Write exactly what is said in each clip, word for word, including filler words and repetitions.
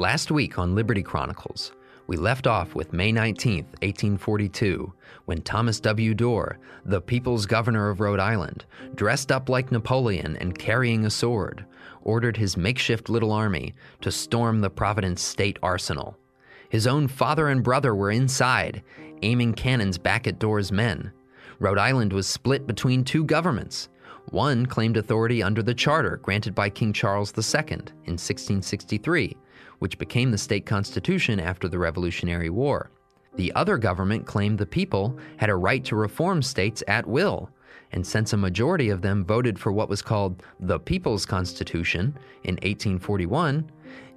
Last week on Liberty Chronicles, we left off with May nineteenth, eighteen forty-two, when Thomas W. Dorr, the People's Governor of Rhode Island, dressed up like Napoleon and carrying a sword, ordered his makeshift little army to storm the Providence State Arsenal. His own father and brother were inside, aiming cannons back at Dorr's men. Rhode Island was split between two governments. One claimed authority under the charter granted by King Charles the Second in sixteen sixty-three, which became the state constitution after the Revolutionary War. The other government claimed the people had a right to reform states at will, and since a majority of them voted for what was called the People's Constitution in eighteen forty-one,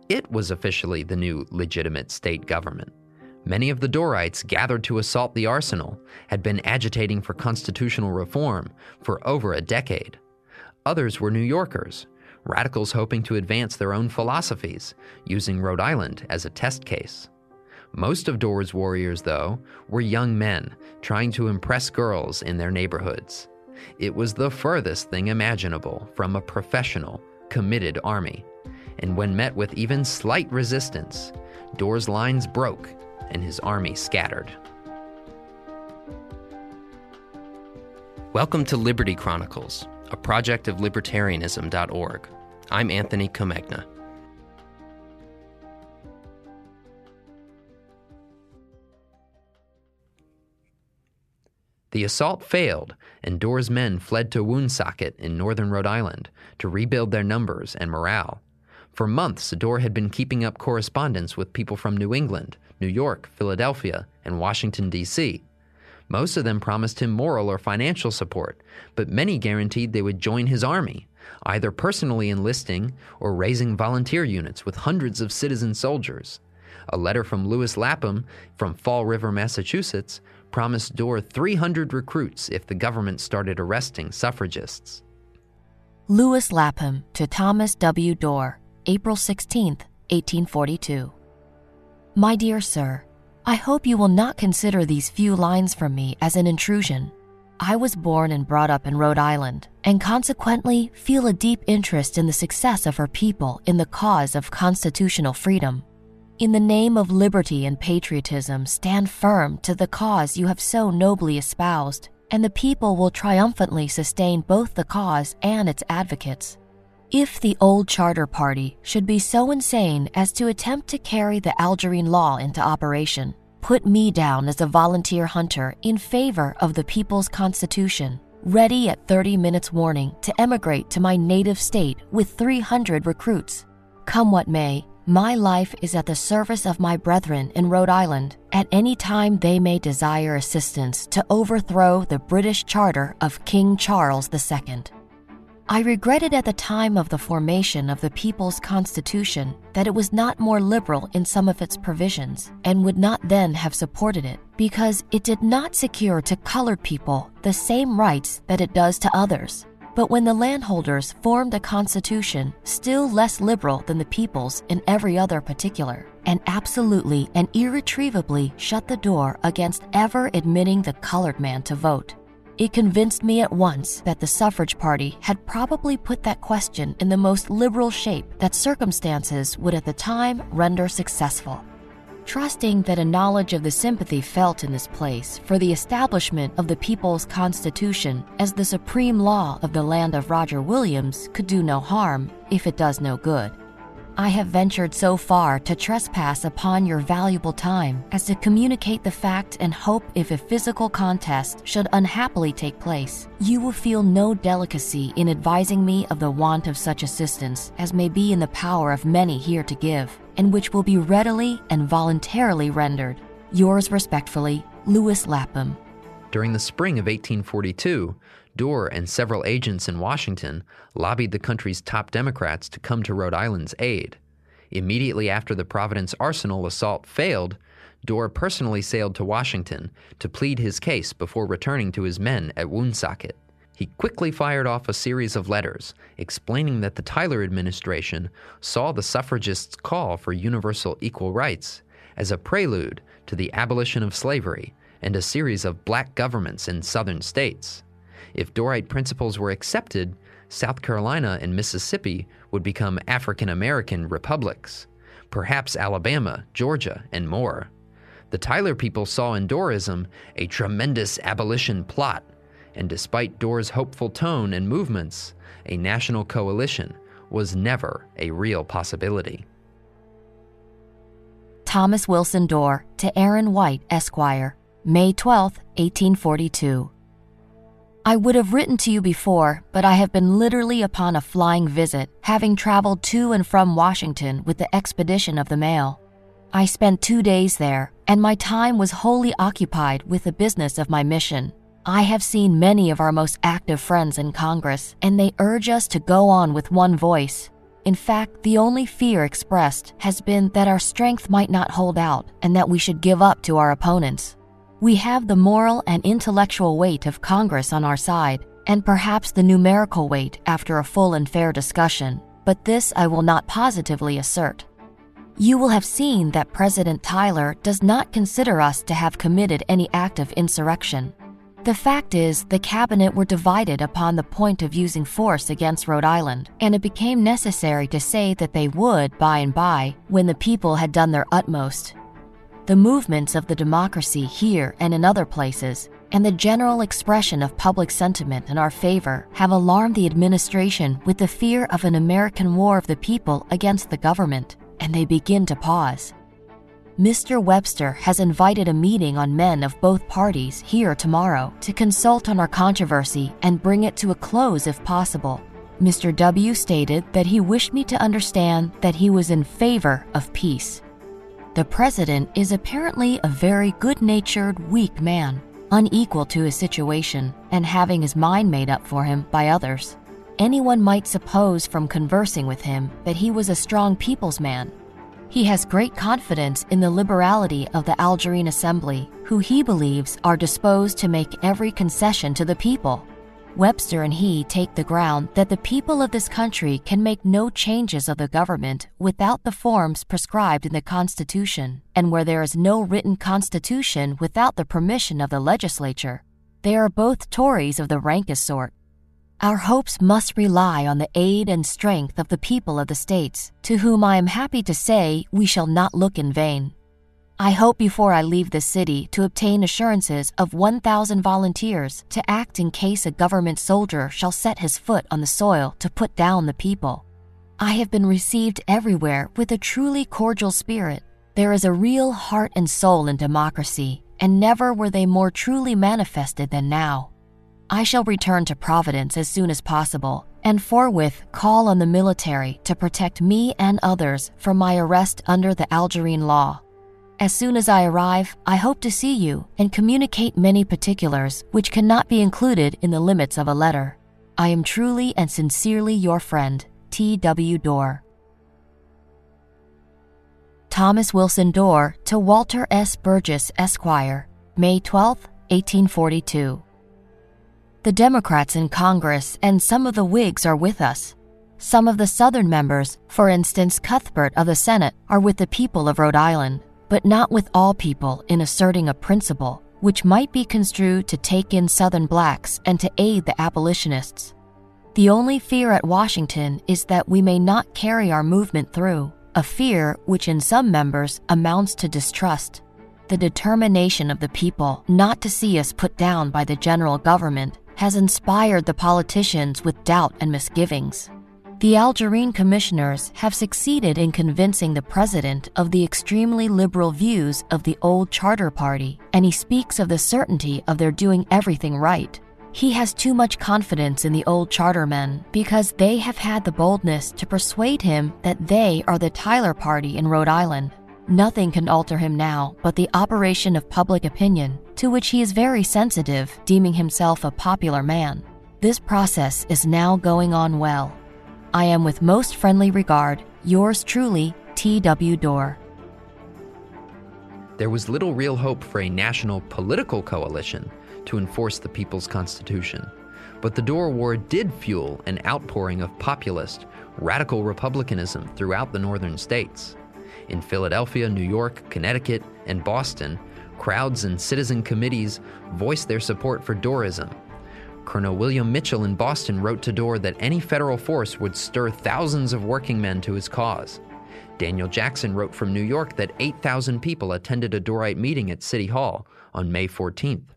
it was officially the new legitimate state government. Many of the Dorrites gathered to assault the arsenal had been agitating for constitutional reform for over a decade. Others were New Yorkers, radicals hoping to advance their own philosophies, using Rhode Island as a test case. Most of Dorr's warriors, though, were young men trying to impress girls in their neighborhoods. It was the furthest thing imaginable from a professional, committed army, and when met with even slight resistance, Dorr's lines broke and his army scattered. Welcome to Liberty Chronicles, a project of libertarianism dot org. I'm Anthony Comegna. The assault failed, and Dorr's men fled to Woonsocket in northern Rhode Island to rebuild their numbers and morale. For months, Dorr had been keeping up correspondence with people from New England, New York, Philadelphia, and Washington, D C Most of them promised him moral or financial support, but many guaranteed they would join his army, either personally enlisting or raising volunteer units with hundreds of citizen soldiers. A letter from Lewis Lapham from Fall River, Massachusetts, promised Dorr three hundred recruits if the government started arresting suffragists. Lewis Lapham to Thomas W. Dorr, April sixteenth, eighteen forty-two. My dear sir, I hope you will not consider these few lines from me as an intrusion. I was born and brought up in Rhode Island, and consequently feel a deep interest in the success of her people in the cause of constitutional freedom. In the name of liberty and patriotism, stand firm to the cause you have so nobly espoused, and the people will triumphantly sustain both the cause and its advocates. If the old charter party should be so insane as to attempt to carry the Algerine law into operation, put me down as a volunteer hunter in favor of the People's Constitution, ready at thirty minutes warning to emigrate to my native state with three hundred recruits. Come what may, my life is at the service of my brethren in Rhode Island at any time they may desire assistance to overthrow the British charter of King Charles the Second. I regretted at the time of the formation of the People's Constitution that it was not more liberal in some of its provisions, and would not then have supported it, because it did not secure to colored people the same rights that it does to others. But when the landholders formed a constitution still less liberal than the people's in every other particular, and absolutely and irretrievably shut the door against ever admitting the colored man to vote, it convinced me at once that the suffrage party had probably put that question in the most liberal shape that circumstances would at the time render successful. Trusting that a knowledge of the sympathy felt in this place for the establishment of the People's Constitution as the supreme law of the land of Roger Williams could do no harm, if it does no good, I have ventured so far to trespass upon your valuable time as to communicate the fact and hope if a physical contest should unhappily take place, you will feel no delicacy in advising me of the want of such assistance as may be in the power of many here to give, and which will be readily and voluntarily rendered. Yours respectfully, Lewis Lapham. During the spring of eighteen forty-two, Dorr and several agents in Washington lobbied the country's top Democrats to come to Rhode Island's aid. Immediately after the Providence Arsenal assault failed, Dorr personally sailed to Washington to plead his case before returning to his men at Woonsocket. He quickly fired off a series of letters explaining that the Tyler administration saw the suffragists' call for universal equal rights as a prelude to the abolition of slavery and a series of black governments in southern states. If Dorrite principles were accepted, South Carolina and Mississippi would become African-American republics. perhaps Alabama, Georgia, and more. The Tyler people saw in Dorrism a tremendous abolition plot, and despite Dorr's hopeful tone and movements, a national coalition was never a real possibility. Thomas Wilson Dorr to Aaron White, Esquire, May twelfth, eighteen forty-two. I would have written to you before, but I have been literally upon a flying visit, having traveled to and from Washington with the expedition of the mail. I spent two days there, and my time was wholly occupied with the business of my mission. I have seen many of our most active friends in Congress, and they urge us to go on with one voice. In fact, the only fear expressed has been that our strength might not hold out and that we should give up to our opponents. We have the moral and intellectual weight of Congress on our side, and perhaps the numerical weight after a full and fair discussion, but this I will not positively assert. You will have seen that President Tyler does not consider us to have committed any act of insurrection. The fact is, the cabinet were divided upon the point of using force against Rhode Island, and it became necessary to say that they would, by and by, when the people had done their utmost. The movements of the democracy here and in other places, and the general expression of public sentiment in our favor, have alarmed the administration with the fear of an American war of the people against the government, and they begin to pause. Mister Webster has invited a meeting on men of both parties here tomorrow to consult on our controversy and bring it to a close if possible. Mister W. stated that he wished me to understand that he was in favor of peace. The president is apparently a very good-natured, weak man, unequal to his situation, and having his mind made up for him by others. Anyone might suppose from conversing with him that he was a strong people's man. He has great confidence in the liberality of the Algerine Assembly, who he believes are disposed to make every concession to the people. Webster and he take the ground that the people of this country can make no changes of the government without the forms prescribed in the Constitution, and where there is no written Constitution without the permission of the legislature. They are both Tories of the rankest sort. Our hopes must rely on the aid and strength of the people of the states, to whom I am happy to say we shall not look in vain. I hope before I leave this city to obtain assurances of one thousand volunteers to act in case a government soldier shall set his foot on the soil to put down the people. I have been received everywhere with a truly cordial spirit. There is a real heart and soul in democracy, and never were they more truly manifested than now. I shall return to Providence as soon as possible, and forthwith call on the military to protect me and others from my arrest under the Algerine law. As soon as I arrive, I hope to see you and communicate many particulars which cannot be included in the limits of a letter. I am truly and sincerely your friend, T W. Dorr. Thomas Wilson Dorr to Walter S. Burgess, Esquire, May twelfth, eighteen forty-two. The Democrats in Congress and some of the Whigs are with us. Some of the Southern members, for instance Cuthbert of the Senate, are with the people of Rhode Island, but not with all people in asserting a principle which might be construed to take in Southern blacks and to aid the abolitionists. The only fear at Washington is that we may not carry our movement through, a fear which in some members amounts to distrust. The determination of the people not to see us put down by the general government has inspired the politicians with doubt and misgivings. The Algerine commissioners have succeeded in convincing the president of the extremely liberal views of the old Charter Party, and he speaks of the certainty of their doing everything right. He has too much confidence in the old charter men because they have had the boldness to persuade him that they are the Tyler Party in Rhode Island. Nothing can alter him now but the operation of public opinion, to which he is very sensitive, deeming himself a popular man. This process is now going on well. I am with most friendly regard, yours truly, T W. Dorr. There was little real hope for a national political coalition to enforce the people's constitution, but the Dorr War did fuel an outpouring of populist, radical republicanism throughout the northern states. In Philadelphia, New York, Connecticut, and Boston, crowds and citizen committees voiced their support for Dorrism. Colonel William Mitchell in Boston wrote to Dorr that any federal force would stir thousands of working men to his cause. Daniel Jackson wrote from New York that eight thousand people attended a Dorrite meeting at City Hall on May fourteenth.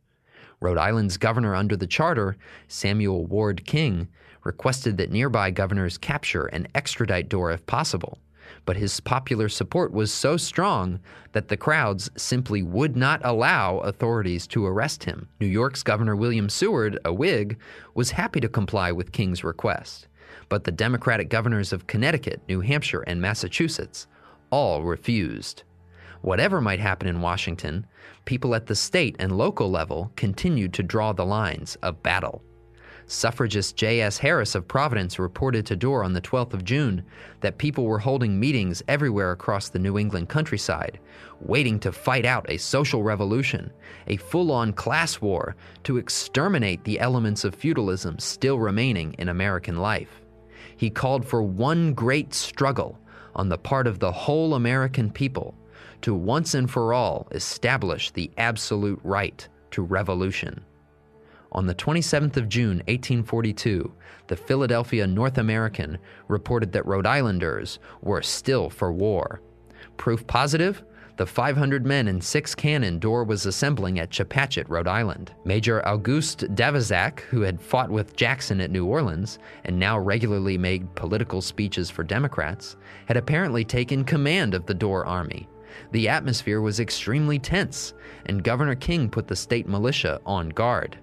Rhode Island's governor under the charter, Samuel Ward King, requested that nearby governors capture and extradite Dorr if possible, but his popular support was so strong that the crowds simply would not allow authorities to arrest him. New York's Governor William Seward, a Whig, was happy to comply with King's request, but the Democratic governors of Connecticut, New Hampshire, and Massachusetts all refused. Whatever might happen in Washington, people at the state and local level continued to draw the lines of battle. Suffragist J S Harris of Providence reported to Dorr on the twelfth of June that people were holding meetings everywhere across the New England countryside, waiting to fight out a social revolution, a full-on class war to exterminate the elements of feudalism still remaining in American life. He called for one great struggle on the part of the whole American people to once and for all establish the absolute right to revolution. On the twenty-seventh of June, eighteen forty-two, the Philadelphia North American reported that Rhode Islanders were still for war. Proof positive? The five hundred men and six cannon Dorr was assembling at Chepachet, Rhode Island. Major Auguste Davizac, who had fought with Jackson at New Orleans and now regularly made political speeches for Democrats, had apparently taken command of the Dorr army. The atmosphere was extremely tense, and Governor King put the state militia on guard.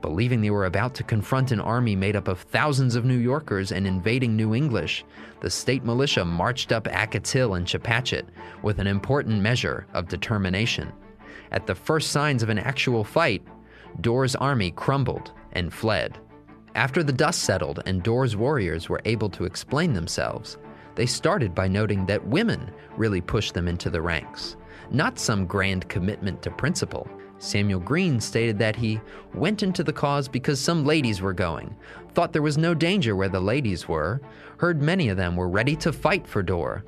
Believing they were about to confront an army made up of thousands of New Yorkers and invading New English, the state militia marched up Acote's Hill and Chepachet with an important measure of determination. At the first signs of an actual fight, Dorr's army crumbled and fled. After the dust settled and Dorr's warriors were able to explain themselves, they started by noting that women really pushed them into the ranks, not some grand commitment to principle. Samuel Green stated that he went into the cause because some ladies were going, thought there was no danger where the ladies were, heard many of them were ready to fight for Dorr.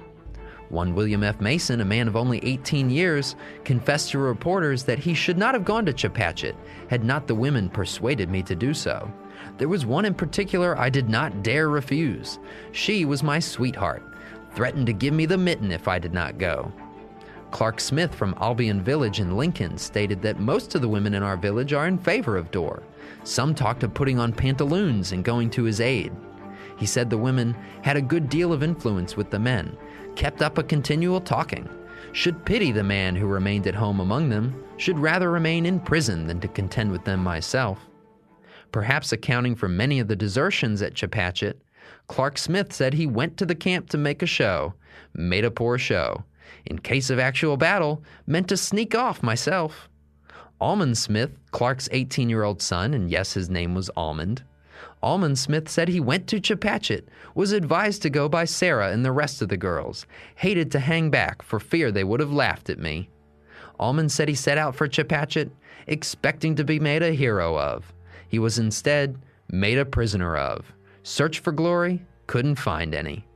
One William F. Mason, a man of only eighteen years, confessed to reporters that he should not have gone to Chepachet had not the women persuaded me to do so. There was one in particular I did not dare refuse. She was my sweetheart, threatened to give me the mitten if I did not go. Clark Smith from Albion Village in Lincoln stated that most of the women in our village are in favor of Dorr. Some talked of putting on pantaloons and going to his aid. He said the women had a good deal of influence with the men, kept up a continual talking, should pity the man who remained at home among them, should rather remain in prison than to contend with them myself. Perhaps accounting for many of the desertions at Chepachet, Clark Smith said he went to the camp to make a show, made a poor show. In case of actual battle, meant to sneak off myself. Almond Smith, Clark's eighteen-year-old son, and yes, his name was Almond, Almond Smith said he went to Chepachet, was advised to go by Sarah and the rest of the girls, hated to hang back for fear they would have laughed at me. Almond said he set out for Chepachet, expecting to be made a hero of. He was instead made a prisoner of. Searched for glory, couldn't find any.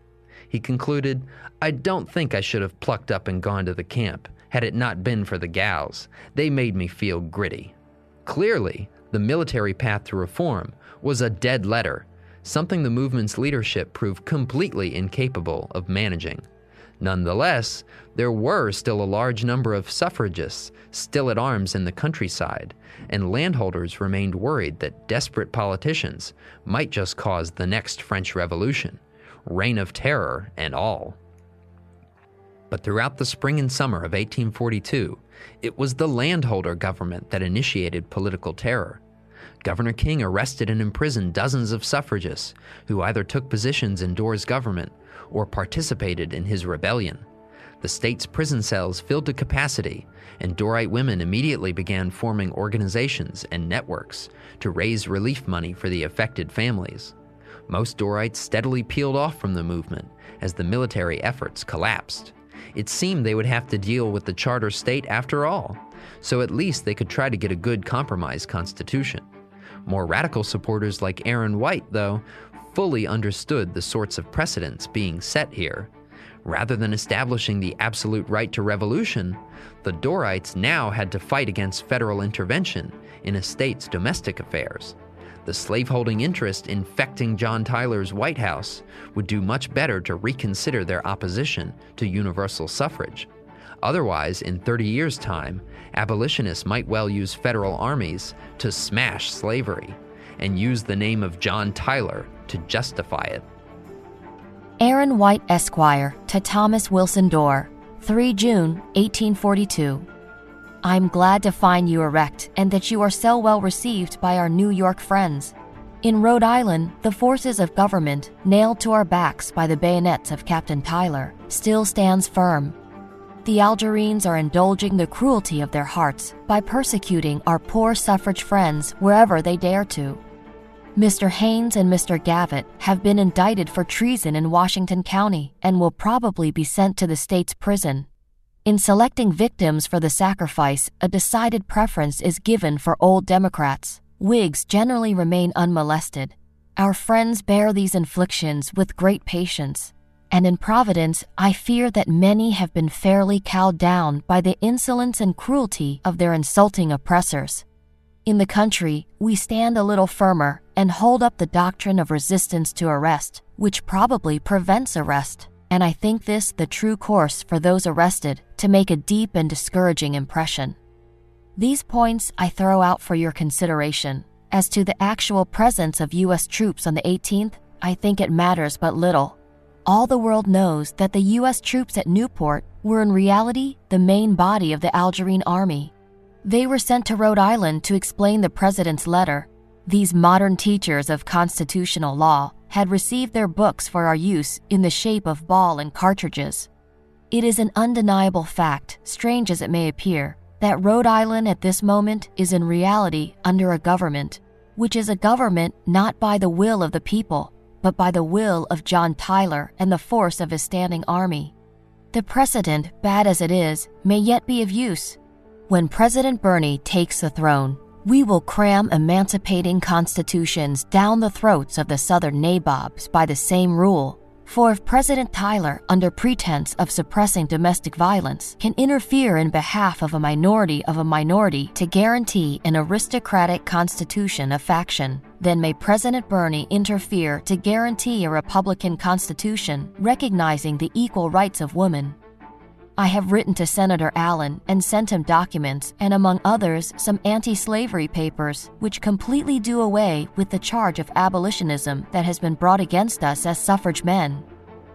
He concluded, I don't think I should have plucked up and gone to the camp had it not been for the gals. They made me feel gritty. Clearly, the military path to reform was a dead letter, something the movement's leadership proved completely incapable of managing. Nonetheless, there were still a large number of suffragists still at arms in the countryside, and landholders remained worried that desperate politicians might just cause the next French Revolution. Reign of terror and all. But throughout the spring and summer of eighteen forty-two, it was the landholder government that initiated political terror. Governor King arrested and imprisoned dozens of suffragists who either took positions in Dorr's government or participated in his rebellion. The state's prison cells filled to capacity, and Dorrite women immediately began forming organizations and networks to raise relief money for the affected families. Most Dorrites steadily peeled off from the movement as the military efforts collapsed. It seemed they would have to deal with the charter state after all, so at least they could try to get a good compromise constitution. More radical supporters like Aaron White, though, fully understood the sorts of precedents being set here. Rather than establishing the absolute right to revolution, the Dorrites now had to fight against federal intervention in a state's domestic affairs. the slaveholding interest infecting John Tyler's White House would do much better to reconsider their opposition to universal suffrage. Otherwise, in thirty years' time, abolitionists might well use federal armies to smash slavery and use the name of John Tyler to justify it. Aaron White, Esquire, to Thomas Wilson Dorr, the third of June, eighteen forty-two. I'm glad to find you erect and that you are so well received by our New York friends. In Rhode Island, the forces of government, nailed to our backs by the bayonets of Captain Tyler, still stands firm. The Algerines are indulging the cruelty of their hearts by persecuting our poor suffrage friends wherever they dare to. Mister Haynes and Mister Gavitt have been indicted for treason in Washington County and will probably be sent to the state's prison. In selecting victims for the sacrifice, a decided preference is given for old Democrats. Whigs generally remain unmolested. Our friends bear these inflictions with great patience. And in Providence, I fear that many have been fairly cowed down by the insolence and cruelty of their insulting oppressors. In the country, we stand a little firmer and hold up the doctrine of resistance to arrest, which probably prevents arrest. And I think this the true course for those arrested to make a deep and discouraging impression. These points I throw out for your consideration. As to the actual presence of U S troops on the eighteenth, I think it matters but little. All the world knows that the U S troops at Newport were in reality the main body of the Algerine army. They were sent to Rhode Island to explain the president's letter. These modern teachers of constitutional law had received their books for our use in the shape of ball and cartridges. It is an undeniable fact, strange as it may appear, that Rhode Island at this moment is in reality under a government, which is a government not by the will of the people, but by the will of John Tyler and the force of his standing army. The precedent, bad as it is, may yet be of use. When President Birney takes the throne, we will cram emancipating constitutions down the throats of the Southern nabobs by the same rule, for if President Tyler, under pretense of suppressing domestic violence, can interfere in behalf of a minority of a minority to guarantee an aristocratic constitution of faction, then may President Birney interfere to guarantee a Republican constitution recognizing the equal rights of women. I have written to Senator Allen and sent him documents and, among others, some anti-slavery papers which completely do away with the charge of abolitionism that has been brought against us as suffrage men.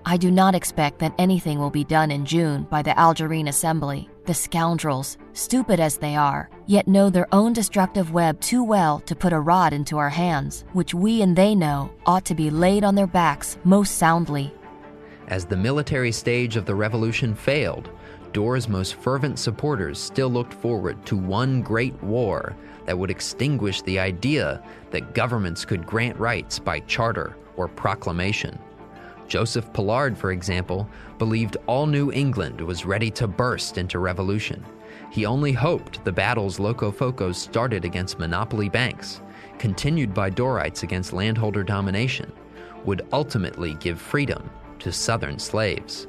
I do not expect that anything will be done in June by the Algerine Assembly. The scoundrels, stupid as they are, yet know their own destructive web too well to put a rod into our hands, which we and they know ought to be laid on their backs most soundly. As the military stage of the revolution failed, Dorr's most fervent supporters still looked forward to one great war that would extinguish the idea that governments could grant rights by charter or proclamation. Joseph Pillard, for example, believed all New England was ready to burst into revolution. He only hoped the battles Locofocos started against monopoly banks, continued by Dorrites against landholder domination, would ultimately give freedom to Southern slaves.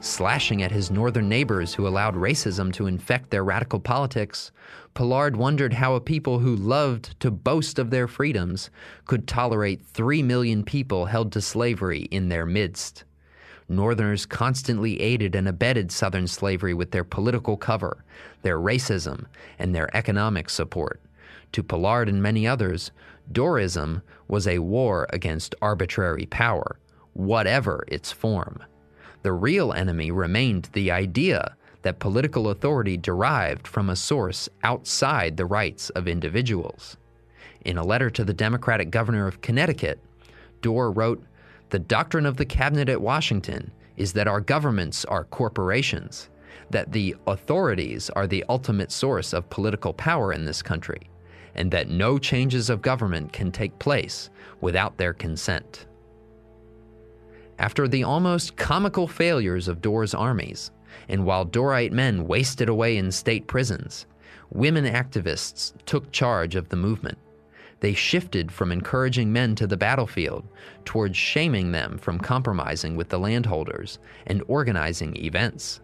Slashing at his Northern neighbors who allowed racism to infect their radical politics, Pillard wondered how a people who loved to boast of their freedoms could tolerate three million people held to slavery in their midst. Northerners constantly aided and abetted Southern slavery with their political cover, their racism, and their economic support. To Pillard and many others, Dorrism was a war against arbitrary power, whatever its form. The real enemy remained the idea that political authority derived from a source outside the rights of individuals. In a letter to the Democratic governor of Connecticut, Dorr wrote, "The doctrine of the cabinet at Washington is that our governments are corporations, that the authorities are the ultimate source of political power in this country, and that no changes of government can take place without their consent." After the almost comical failures of Dorr's armies, and while Dorrite men wasted away in state prisons, women activists took charge of the movement. They shifted from encouraging men to the battlefield towards shaming them from compromising with the landholders and organizing events.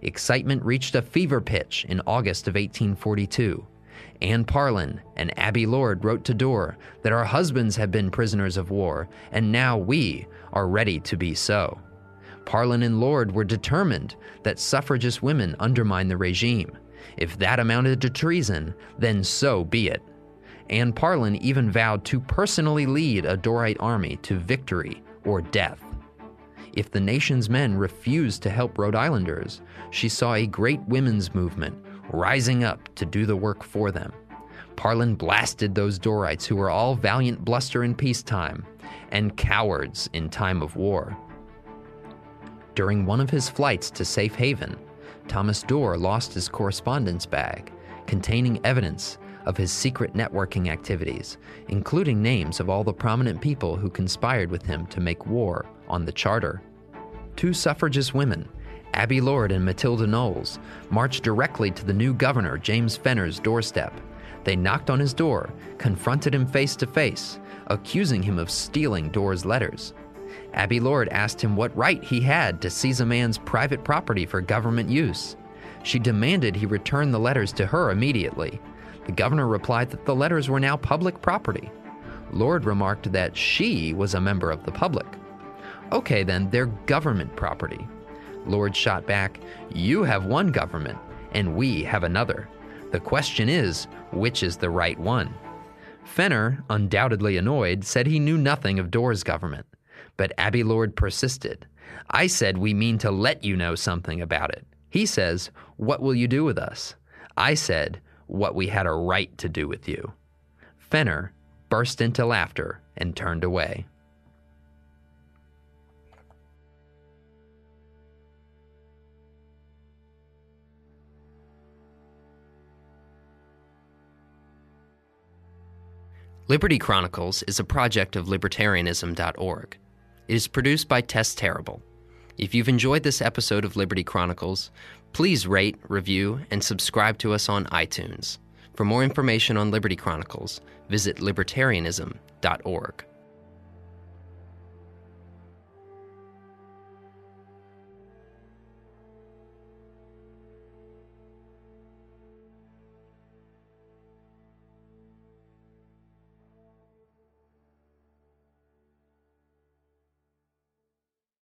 Excitement reached a fever pitch in August of eighteen forty-two, Anne Parlin and Abby Lord wrote to Dorr that our husbands have been prisoners of war, and now we are ready to be so. Parlin and Lord were determined that suffragist women undermine the regime. If that amounted to treason, then so be it. Anne Parlin even vowed to personally lead a Dorrite army to victory or death. If the nation's men refused to help Rhode Islanders, she saw a great women's movement rising up to do the work for them. Parlin blasted those Dorrites who were all valiant bluster in peacetime and cowards in time of war. During one of his flights to safe haven, Thomas Dorr lost his correspondence bag containing evidence of his secret networking activities, including names of all the prominent people who conspired with him to make war on the charter. Two suffragist women, Abby Lord and Matilda Knowles, marched directly to the new governor, James Fenner's, doorstep. They knocked on his door, confronted him face to face, accusing him of stealing Dorr's letters. Abby Lord asked him what right he had to seize a man's private property for government use. She demanded he return the letters to her immediately. The governor replied that the letters were now public property. Lord remarked that she was a member of the public. Okay then, they're government property. Lord shot back, "You have one government, and we have another. The question is, which is the right one?" Fenner, undoubtedly annoyed, said he knew nothing of Dorr's government. But Abby Lord persisted. "I said we mean to let you know something about it." He says, "What will you do with us?" I said, "What we had a right to do with you." Fenner burst into laughter and turned away. Liberty Chronicles is a project of libertarianism dot org. It is produced by Tess Terrible. If you've enjoyed this episode of Liberty Chronicles, please rate, review, and subscribe to us on iTunes. For more information on Liberty Chronicles, visit libertarianism dot org.